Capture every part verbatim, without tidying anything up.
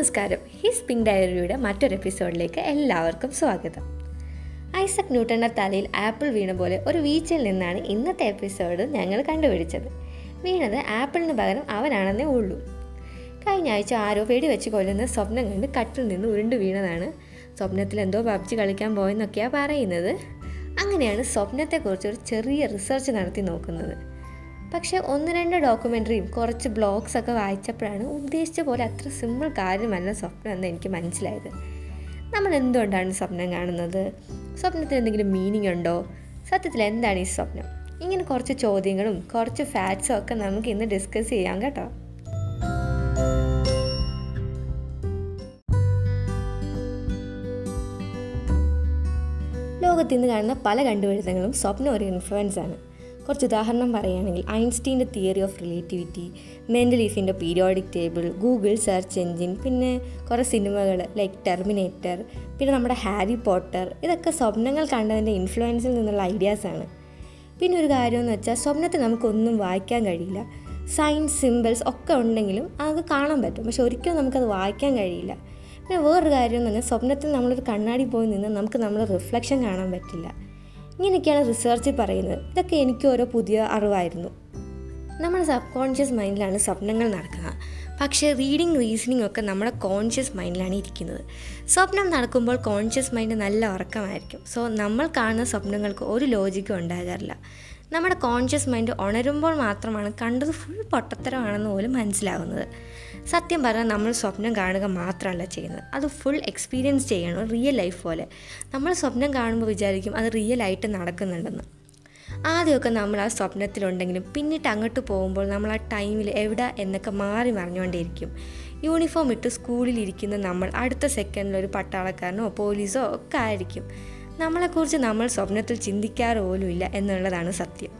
നമസ്കാരം. His pink ഡയറിയുടെ മറ്റൊരു എപ്പിസോഡിലേക്ക് എല്ലാവർക്കും സ്വാഗതം. ഐസക് ന്യൂട്ടൻ്റെ തലയിൽ ആപ്പിൾ വീണ പോലെ ഒരു വീഴ്ചയിൽ നിന്നാണ് ഇന്നത്തെ എപ്പിസോഡ് ഞങ്ങൾ കണ്ടുപിടിച്ചത്. വീണത് ആപ്പിളിന് പകരം അവനാണെന്നേ ഉള്ളൂ. കഴിഞ്ഞ ആഴ്ച ആരോ വെടിവെച്ച് കൊല്ലുന്ന സ്വപ്നം കണ്ട് കട്ടിൽ നിന്ന് ഉരുണ്ടു വീണതാണ്. സ്വപ്നത്തിൽ എന്തോ പബ്ജി കളിക്കാൻ പോയെന്നൊക്കെയാണ് പറയുന്നത്. അങ്ങനെയാണ് സ്വപ്നത്തെക്കുറിച്ച് ഒരു ചെറിയ റിസർച്ച് നടത്തി നോക്കുന്നത്. പക്ഷേ ഒന്ന് രണ്ട് ഡോക്യുമെൻ്ററിയും കുറച്ച് ബ്ലോഗ്സൊക്കെ വായിച്ചപ്പോഴാണ് ഉദ്ദേശിച്ച പോലെ അത്ര സിമ്പിൾ കാര്യമല്ല സ്വപ്നം എന്ന് എനിക്ക് മനസ്സിലായത്. നമ്മൾ എന്തുകൊണ്ടാണ് സ്വപ്നം കാണുന്നത്? സ്വപ്നത്തിന് എന്തെങ്കിലും മീനിങ് ഉണ്ടോ? സത്യത്തിൽ എന്താണ് ഈ സ്വപ്നം? ഇങ്ങനെ കുറച്ച് ചോദ്യങ്ങളും കുറച്ച് ഫാക്ട്സും ഒക്കെ നമുക്ക് ഇന്ന് ഡിസ്കസ് ചെയ്യാം കേട്ടോ. ലോകത്ത് ഇന്ന് കാണുന്ന പല കണ്ടുപിടുത്തങ്ങളും സ്വപ്നം ഒരു ഇൻഫ്ലുവൻസ് ആണ്. കുറച്ച് ഉദാഹരണം പറയുകയാണെങ്കിൽ ഐൻസ്റ്റീൻ്റെ തിയറി ഓഫ് റിലേറ്റിവിറ്റി, മെൻഡലീഫിൻ്റെ periodic table, Google search engine, പിന്നെ കുറേ സിനിമകൾ ലൈക്ക് ടെർമിനേറ്റർ, പിന്നെ നമ്മുടെ ഹാരി പോട്ടർ, ഇതൊക്കെ സ്വപ്നങ്ങൾ കണ്ടതിൻ്റെ ഇൻഫ്ലുവൻസിൽ നിന്നുള്ള ഐഡിയാസാണ്. പിന്നെ ഒരു കാര്യമെന്ന് വെച്ചാൽ സ്വപ്നത്തിൽ നമുക്കൊന്നും വായിക്കാൻ കഴിയില്ല. സൈൻസ് സിമ്പിൾസ് ഒക്കെ ഉണ്ടെങ്കിലും അത് കാണാൻ പറ്റും, പക്ഷെ ഒരിക്കലും നമുക്കത് വായിക്കാൻ കഴിയില്ല. പിന്നെ വേറൊരു കാര്യമെന്ന് പറഞ്ഞാൽ സ്വപ്നത്തിൽ നമ്മളൊരു കണ്ണാടി പോയി നിന്നാൽ നമുക്ക് നമ്മളെ റിഫ്ലക്ഷൻ കാണാൻ പറ്റില്ല. ഇങ്ങനെയൊക്കെയാണ് റിസർച്ച് പറയുന്നത്. ഇതൊക്കെ എനിക്ക് ഓരോ പുതിയ അറിവായിരുന്നു. നമ്മുടെ സബ് കോൺഷ്യസ് മൈൻഡിലാണ് സ്വപ്നങ്ങൾ നടക്കുന്നത്, പക്ഷേ റീഡിങ് റീസണിങ് ഒക്കെ നമ്മുടെ കോൺഷ്യസ് മൈൻഡിലാണ് ഇരിക്കുന്നത്. സ്വപ്നം നടക്കുമ്പോൾ കോൺഷ്യസ് മൈൻഡ് നല്ല ഉറക്കമായിരിക്കും. സോ നമ്മൾ കാണുന്ന സ്വപ്നങ്ങൾക്ക് ഒരു ലോജിക്കും ഉണ്ടാകാറില്ല. നമ്മുടെ കോൺഷ്യസ് മൈൻഡ് ഉണരുമ്പോൾ മാത്രമാണ് കണ്ടത് ഫുൾ പൊട്ടത്തരമാണെന്ന് പോലും മനസ്സിലാവുന്നത്. സത്യം പറഞ്ഞാൽ നമ്മൾ സ്വപ്നം കാണുക മാത്രമല്ല ചെയ്യുന്നത്, അത് ഫുൾ എക്സ്പീരിയൻസ് ചെയ്യണം. റിയൽ ലൈഫ് പോലെ നമ്മൾ സ്വപ്നം കാണുമ്പോൾ വിചാരിക്കും അത് റിയലായിട്ട് നടക്കുന്നുണ്ടെന്ന്. ആദ്യമൊക്കെ നമ്മൾ ആ സ്വപ്നത്തിലുണ്ടെങ്കിലും പിന്നിട്ട് അങ്ങോട്ട് പോകുമ്പോൾ നമ്മൾ ആ ടൈമിൽ എവിടെ എന്നൊക്കെ മാറി മറിഞ്ഞുകൊണ്ടേയിരിക്കും. യൂണിഫോം ഇട്ട് സ്കൂളിലിരിക്കുന്ന നമ്മൾ അടുത്ത സെക്കൻഡിലൊരു പട്ടാളക്കാരനോ പോലീസോ ഒക്കെ ആയിരിക്കും. നമ്മളെക്കുറിച്ച് നമ്മൾ സ്വപ്നത്തിൽ ചിന്തിക്കാറ് പോലുമില്ല എന്നുള്ളതാണ് സത്യം.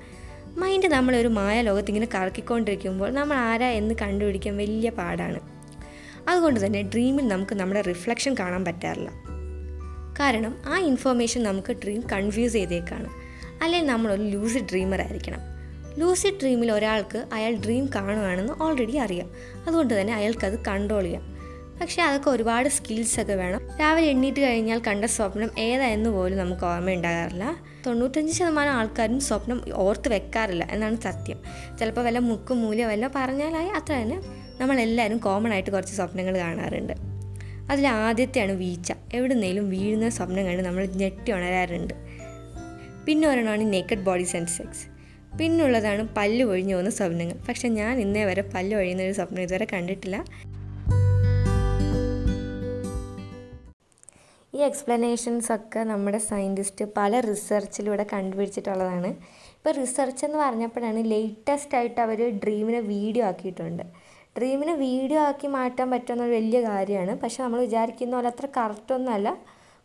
മൈൻഡ് നമ്മളൊരു മായ ലോകത്തിങ്ങനെ കറക്കിക്കൊണ്ടിരിക്കുമ്പോൾ നമ്മൾ ആരാ എന്ന് കണ്ടുപിടിക്കാൻ വലിയ പാടാണ്. അതുകൊണ്ട് തന്നെ ഡ്രീമിൽ നമുക്ക് നമ്മുടെ റിഫ്ലക്ഷൻ കാണാൻ പറ്റാറില്ല. കാരണം ആ ഇൻഫോർമേഷൻ നമുക്ക് ഡ്രീം കൺഫ്യൂസ് ചെയ്തേക്കാണ്. അല്ലെങ്കിൽ നമ്മളൊരു ലൂസിഡ് ഡ്രീമർ ആയിരിക്കണം. ലൂസിഡ് ഡ്രീമിൽ ഒരാൾക്ക് അയാൾ ഡ്രീം കാണുകയാണെന്ന് ഓൾറെഡി അറിയാം, അതുകൊണ്ട് തന്നെ അയാൾക്കത് കൺട്രോൾ ചെയ്യാം. പക്ഷേ അതൊക്കെ ഒരുപാട് സ്കിൽസൊക്കെ വേണം. രാവിലെ എണ്ണീറ്റ് കഴിഞ്ഞാൽ കണ്ട സ്വപ്നം ഏതായെന്ന് പോലും നമുക്ക് ഓർമ്മയുണ്ടാകാറില്ല. തൊണ്ണൂറ്റഞ്ച് ശതമാനം ആൾക്കാരും സ്വപ്നം ഓർത്ത് വെക്കാറില്ല എന്നാണ് സത്യം. ചിലപ്പോൾ വല്ല മുക്കും മൂല വല്ല പറഞ്ഞാലായി അത്ര തന്നെ. നമ്മളെല്ലാവരും കോമൺ ആയിട്ട് കുറച്ച് സ്വപ്നങ്ങൾ കാണാറുണ്ട്. അതിൽ ആദ്യത്തെയാണ് വീഴ്ച. എവിടുന്നേലും വീഴുന്ന സ്വപ്നം കണ്ട് നമ്മൾ ഞെട്ടി ഉണരാറുണ്ട്. പിന്നെ ഒരെണ്ണമാണ് നേക്കഡ് ബോഡി സെൻസ് സെക്സ്. പിന്നുള്ളതാണ് പല്ല് ഒഴിഞ്ഞു പോകുന്ന സ്വപ്നങ്ങൾ. പക്ഷേ ഞാൻ ഇന്നേ വരെ പല്ല് ഒഴിയുന്നൊരു സ്വപ്നം ഇതുവരെ കണ്ടിട്ടില്ല. ഈ എക്സ്പ്ലനേഷൻസൊക്കെ നമ്മുടെ സയൻറ്റിസ്റ്റ് പല റിസർച്ചിലൂടെ കണ്ടുപിടിച്ചിട്ടുള്ളതാണ്. ഇപ്പോൾ റിസർച്ച് എന്ന് പറഞ്ഞപ്പോഴാണ് ലേറ്റസ്റ്റ് ആയിട്ട് അവർ ഡ്രീമിനെ വീഡിയോ ആക്കിയിട്ടുണ്ട്. ഡ്രീമിനെ വീഡിയോ ആക്കി മാറ്റാൻ പറ്റുന്നൊരു വലിയ കാര്യമാണ്. പക്ഷേ നമ്മൾ വിചാരിക്കുന്ന പോലെ അത്ര കറക്റ്റൊന്നുമല്ല.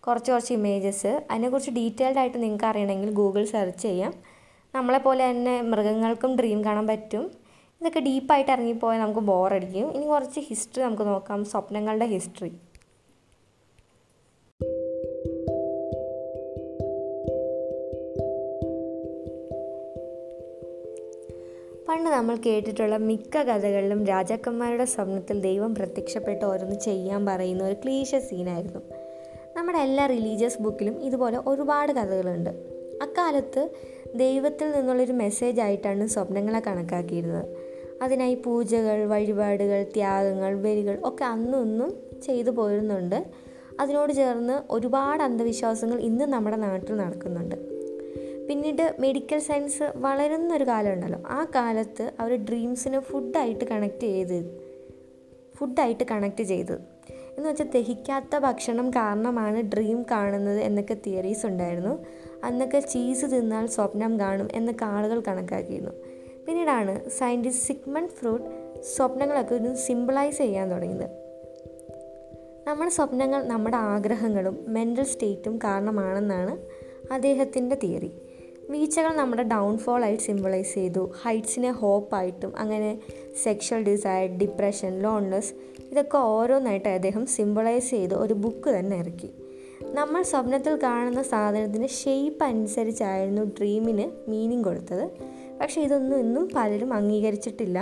കുറച്ച് കുറച്ച് ഇമേജസ്. അതിനെക്കുറിച്ച് ഡീറ്റെയിൽഡ് ആയിട്ട് നിങ്ങൾക്ക് അറിയണമെങ്കിൽ ഗൂഗിൾ സെർച്ച് ചെയ്യാം. നമ്മളെപ്പോലെ തന്നെ മൃഗങ്ങൾക്കും ഡ്രീം കാണാൻ പറ്റും. ഇതൊക്കെ ഡീപ്പായിട്ട് ഇറങ്ങിപ്പോയാൽ നമുക്ക് ബോറടിക്കും. ഇനി കുറച്ച് ഹിസ്റ്ററി നമുക്ക് നോക്കാം, സ്വപ്നങ്ങളുടെ ഹിസ്റ്ററി. പണ്ട് നമ്മൾ കേട്ടിട്ടുള്ള മിക്ക കഥകളിലും രാജാക്കന്മാരുടെ സ്വപ്നത്തിൽ ദൈവം പ്രത്യക്ഷപ്പെട്ട് ഓരോന്ന് ചെയ്യാൻ പറയുന്ന ഒരു ക്ലീശ സീനായിരുന്നു. നമ്മുടെ എല്ലാ റിലീജിയസ് ബുക്കിലും ഇതുപോലെ ഒരുപാട് കഥകളുണ്ട്. അക്കാലത്ത് ദൈവത്തിൽ നിന്നുള്ളൊരു മെസ്സേജ് ആയിട്ടാണ് സ്വപ്നങ്ങളെ കണക്കാക്കിയിരുന്നത്. അതിനായി പൂജകൾ, വഴിപാടുകൾ, ത്യാഗങ്ങൾ, ബലികൾ ഒക്കെ അന്നും ഇന്നും ചെയ്തു പോരുന്നുണ്ട്. അതിനോട് ചേർന്ന് ഒരുപാട് അന്ധവിശ്വാസങ്ങൾ ഇന്നും നമ്മുടെ നാട്ടിൽ നടക്കുന്നുണ്ട്. പിന്നീട് മെഡിക്കൽ സയൻസ് വളരുന്നൊരു കാലമുണ്ടല്ലോ, ആ കാലത്ത് അവർ ഡ്രീംസിനെ ഫുഡായിട്ട് കണക്ട് ചെയ്ത് ഫുഡായിട്ട് കണക്ട് ചെയ്തത് എന്ന് വെച്ചാൽ ദഹിക്കാത്ത ഭക്ഷണം കാരണമാണ് ഡ്രീം കാണുന്നത് എന്നൊക്കെ തിയറീസ് ഉണ്ടായിരുന്നു. അന്നൊക്കെ ചീസ് തിന്നാൽ സ്വപ്നം കാണും എന്നൊക്കെ ആളുകൾ കണക്കാക്കിയിരുന്നു. പിന്നീടാണ് സയൻറ്റിസ്റ്റ് സിഗ്മണ്ട് ഫ്രോയിഡ് സ്വപ്നങ്ങളൊക്കെ ഒരു സിമ്പിളൈസ് ചെയ്യാൻ തുടങ്ങിയത്. നമ്മുടെ സ്വപ്നങ്ങൾ നമ്മുടെ ആഗ്രഹങ്ങളും മെൻ്റൽ സ്റ്റേറ്റും കാരണമാണെന്നാണ് അദ്ദേഹത്തിൻ്റെ തിയറി. വീഴ്ചകൾ നമ്മുടെ ഡൗൺഫോൾ ആയിട്ട് സിംബലൈസ് ചെയ്തു, ഹൈറ്റ്സിനെ ഹോപ്പായിട്ടും, അങ്ങനെ സെക്ഷൽ ഡിസയർ, ഡിപ്രഷൻ, ലോൺലെസ്, ഇതൊക്കെ ഓരോന്നായിട്ട് അദ്ദേഹം സിംബലൈസ് ചെയ്ത് ഒരു ബുക്ക് തന്നെ ഇറക്കി. നമ്മൾ സ്വപ്നത്തിൽ കാണുന്ന സാധനത്തിൻ്റെ ഷേപ്പ് അനുസരിച്ചായിരുന്നു ഡ്രീമിന് മീനിങ് കൊടുത്തത്. പക്ഷേ ഇതൊന്നും ഇന്നും പലരും അംഗീകരിച്ചിട്ടില്ല.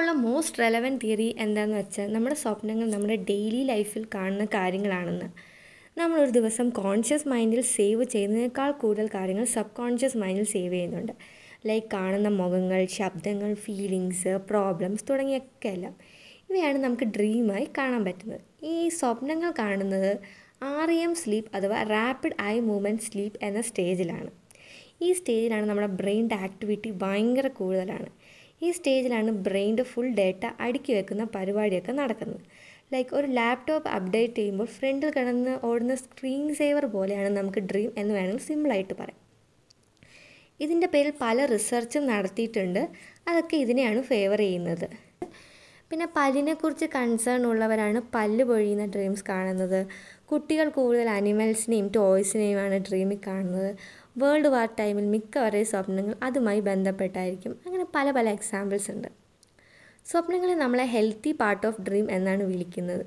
ഉള്ള മോസ്റ്റ് റെലവൻറ്റ് തിയറി എന്താണെന്ന് വെച്ചാൽ നമ്മുടെ സ്വപ്നങ്ങൾ നമ്മുടെ ഡെയിലി ലൈഫിൽ കാണുന്ന കാര്യങ്ങളാണെന്ന്. നമ്മളൊരു ദിവസം കോൺഷ്യസ് മൈൻഡിൽ സേവ് ചെയ്യുന്നതിനേക്കാൾ കൂടുതൽ കാര്യങ്ങൾ സബ് കോൺഷ്യസ് മൈൻഡിൽ സേവ് ചെയ്യുന്നുണ്ട്. ലൈക്ക് കാണുന്ന മുഖങ്ങൾ, ശബ്ദങ്ങൾ, ഫീലിങ്സ്, പ്രോബ്ലംസ് തുടങ്ങിയൊക്കെ എല്ലാം ഇവയാണ് നമുക്ക് ഡ്രീമായി കാണാൻ പറ്റുന്നത്. ഈ സ്വപ്നങ്ങൾ കാണുന്നത് ആർ എം സ്ലീപ്പ് അഥവാ റാപ്പിഡ് ഐ മൂവ്മെൻറ്റ് സ്ലീപ്പ് എന്ന സ്റ്റേജിലാണ്. ഈ സ്റ്റേജിലാണ് നമ്മുടെ ബ്രെയിൻ്റെ ആക്ടിവിറ്റി ഭയങ്കര കൂടുതലാണ്. ഈ സ്റ്റേജിലാണ് ബ്രെയിൻ്റെ ഫുൾ ഡേറ്റ അടുക്കി വെക്കുന്ന പരിപാടിയൊക്കെ നടക്കുന്നത്. ലൈക്ക് ഒരു ലാപ്ടോപ്പ് അപ്ഡേറ്റ് ചെയ്യുമ്പോൾ ഫ്രണ്ടിൽ കിടന്ന് ഓടുന്ന സ്ക്രീൻ സേവർ പോലെയാണ് നമുക്ക് ഡ്രീം എന്ന് വേണമെങ്കിൽ സിമ്പിളായിട്ട് പറയാം. ഇതിൻ്റെ പേരിൽ പല റിസർച്ചും നടത്തിയിട്ടുണ്ട്, അതൊക്കെ ഇതിനെയാണ് ഫേവർ ചെയ്യുന്നത്. പിന്നെ പല്ലിനെക്കുറിച്ച് കൺസേൺ ഉള്ളവരാണ് പല്ല് പൊഴിയുന്ന ഡ്രീംസ് കാണുന്നത്. കുട്ടികൾ കൂടുതൽ അനിമൽസിനെയും ടോയ്സിനെയുമാണ് ഡ്രീമിൽ കാണുന്നത്. വേൾഡ് വാർ ടൈമിൽ മിക്കവരുടെയും സ്വപ്നങ്ങൾ അതുമായി ബന്ധപ്പെട്ടായിരിക്കും. അങ്ങനെ പല പല എക്സാമ്പിൾസ് ഉണ്ട്. സ്വപ്നങ്ങളെ നമ്മളെ ഹെൽത്തി പാർട്ട് ഓഫ് ഡ്രീം എന്നാണ് വിളിക്കുന്നത്.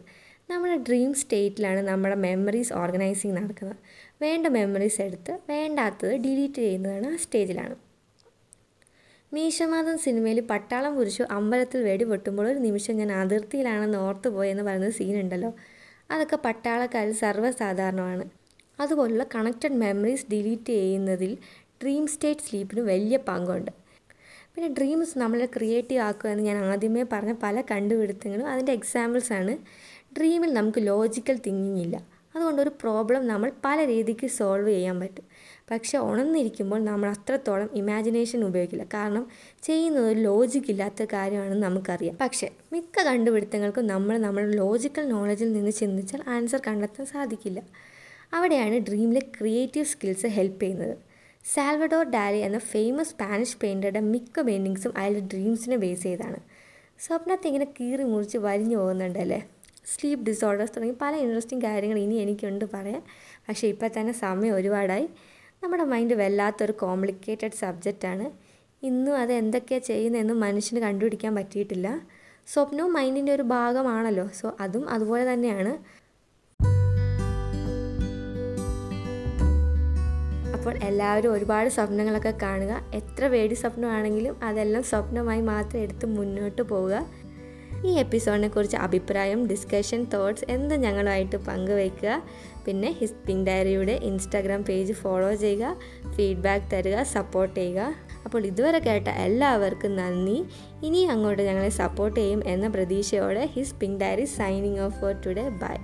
നമ്മുടെ ഡ്രീം സ്റ്റേറ്റിലാണ് നമ്മുടെ മെമ്മറീസ് ഓർഗനൈസിങ് നടക്കുന്നത്. വേണ്ട മെമ്മറീസ് എടുത്ത് വേണ്ടാത്തത് ഡിലീറ്റ് ചെയ്യുന്നതാണ് ആ സ്റ്റേജിലാണ്. മീശമാധവൻ സിനിമയിൽ പട്ടാളം കുരിശു അമ്പലത്തിൽ വെടി പൊട്ടുമ്പോൾ ഒരു നിമിഷം ഞാൻ അതിർത്തിയിലാണെന്ന് ഓർത്തുപോയെന്ന് പറയുന്ന സീനുണ്ടല്ലോ, അതൊക്കെ പട്ടാളക്കാരിൽ സർവ്വസാധാരണമാണ്. അതുപോലുള്ള കണക്റ്റഡ് മെമ്മറീസ് ഡിലീറ്റ് ചെയ്യുന്നതിൽ ഡ്രീം സ്റ്റേറ്റ് സ്ലീപ്പിന് വലിയ പങ്കുണ്ട്. പിന്നെ ഡ്രീംസ് നമ്മളെ ക്രിയേറ്റീവ് ആക്കുക എന്ന് ഞാൻ ആദ്യമേ പറഞ്ഞ പല കണ്ടുപിടുത്തങ്ങളും അതിൻ്റെ എക്സാമ്പിൾസാണ്. ഡ്രീമിൽ നമുക്ക് ലോജിക്കൽ തിങ്കിങ് ഇല്ല, അതുകൊണ്ട് ഒരു പ്രോബ്ലം നമ്മൾ പല രീതിക്ക് സോൾവ് ചെയ്യാൻ പറ്റും. പക്ഷെ ഉണർന്നിരിക്കുമ്പോൾ നമ്മൾ അത്രത്തോളം ഇമാജിനേഷൻ ഉപയോഗിക്കില്ല, കാരണം ചെയ്യുന്നത് ഒരു ലോജിക്കില്ലാത്ത കാര്യമാണെന്ന് നമുക്കറിയാം. പക്ഷേ മിക്ക കണ്ടുപിടുത്തങ്ങൾക്കും നമ്മൾ നമ്മുടെ ലോജിക്കൽ നോളജിൽ നിന്ന് ചിന്തിച്ചാൽ ആൻസർ കണ്ടെത്താൻ സാധിക്കില്ല. അവിടെയാണ് ഡ്രീമിലെ ക്രിയേറ്റീവ് സ്കിൽസ് ഹെൽപ്പ് ചെയ്യുന്നത്. സാൽവഡോർ ഡാലി എന്ന ഫേമസ് സ്പാനിഷ് പെയിൻറ്ററുടെ മിക്ക പെയിൻറ്റിങ്സും അയാളുടെ ഡ്രീംസിനെ ബേസ് ചെയ്താണ്. സ്വപ്നത്തെ ഇങ്ങനെ കീറി മുറിച്ച് വലിഞ്ഞു പോകുന്നുണ്ടല്ലേ. സ്ലീപ്പ് ഡിസോർഡേഴ്സ് തുടങ്ങി പല ഇൻട്രസ്റ്റിംഗ് കാര്യങ്ങൾ ഇനി എനിക്കുണ്ട് പറയാൻ, പക്ഷേ ഇപ്പോൾ തന്നെ സമയം ഒരുപാടായി. നമ്മുടെ മൈൻഡ് വല്ലാത്തൊരു കോംപ്ലിക്കേറ്റഡ് സബ്ജക്റ്റാണ്. ഇന്നും അത് എന്തൊക്കെയാണ് ചെയ്യുന്നതെന്ന് മനുഷ്യന് കണ്ടുപിടിക്കാൻ പറ്റിയിട്ടില്ല. സ്വപ്നവും മൈൻഡിൻ്റെ ഒരു ഭാഗമാണല്ലോ, സോ അതും അതുപോലെ തന്നെയാണ്. അപ്പോൾ എല്ലാവരും ഒരുപാട് സ്വപ്നങ്ങളൊക്കെ കാണുക. എത്ര പേടി സ്വപ്നമാണെങ്കിലും അതെല്ലാം സ്വപ്നമായി മാത്രം എടുത്ത് മുന്നോട്ട് പോവുക. ഈ എപ്പിസോഡിനെ കുറിച്ച് അഭിപ്രായം, ഡിസ്കഷൻ, തോട്ട്സ് എന്ത് ഞങ്ങളുമായിട്ട് പങ്കുവയ്ക്കുക. പിന്നെ ഹിസ് പിങ്ക് ഡയറിയുടെ ഇൻസ്റ്റാഗ്രാം പേജ് ഫോളോ ചെയ്യുക, ഫീഡ്ബാക്ക് തരിക, സപ്പോർട്ട് ചെയ്യുക. അപ്പോൾ ഇതുവരെ കേട്ട എല്ലാവർക്കും നന്ദി. ഇനി അങ്ങോട്ട് ഞങ്ങളെ സപ്പോർട്ട് ചെയ്യും എന്ന പ്രതീക്ഷയോടെ his pink diary signing off for today. By.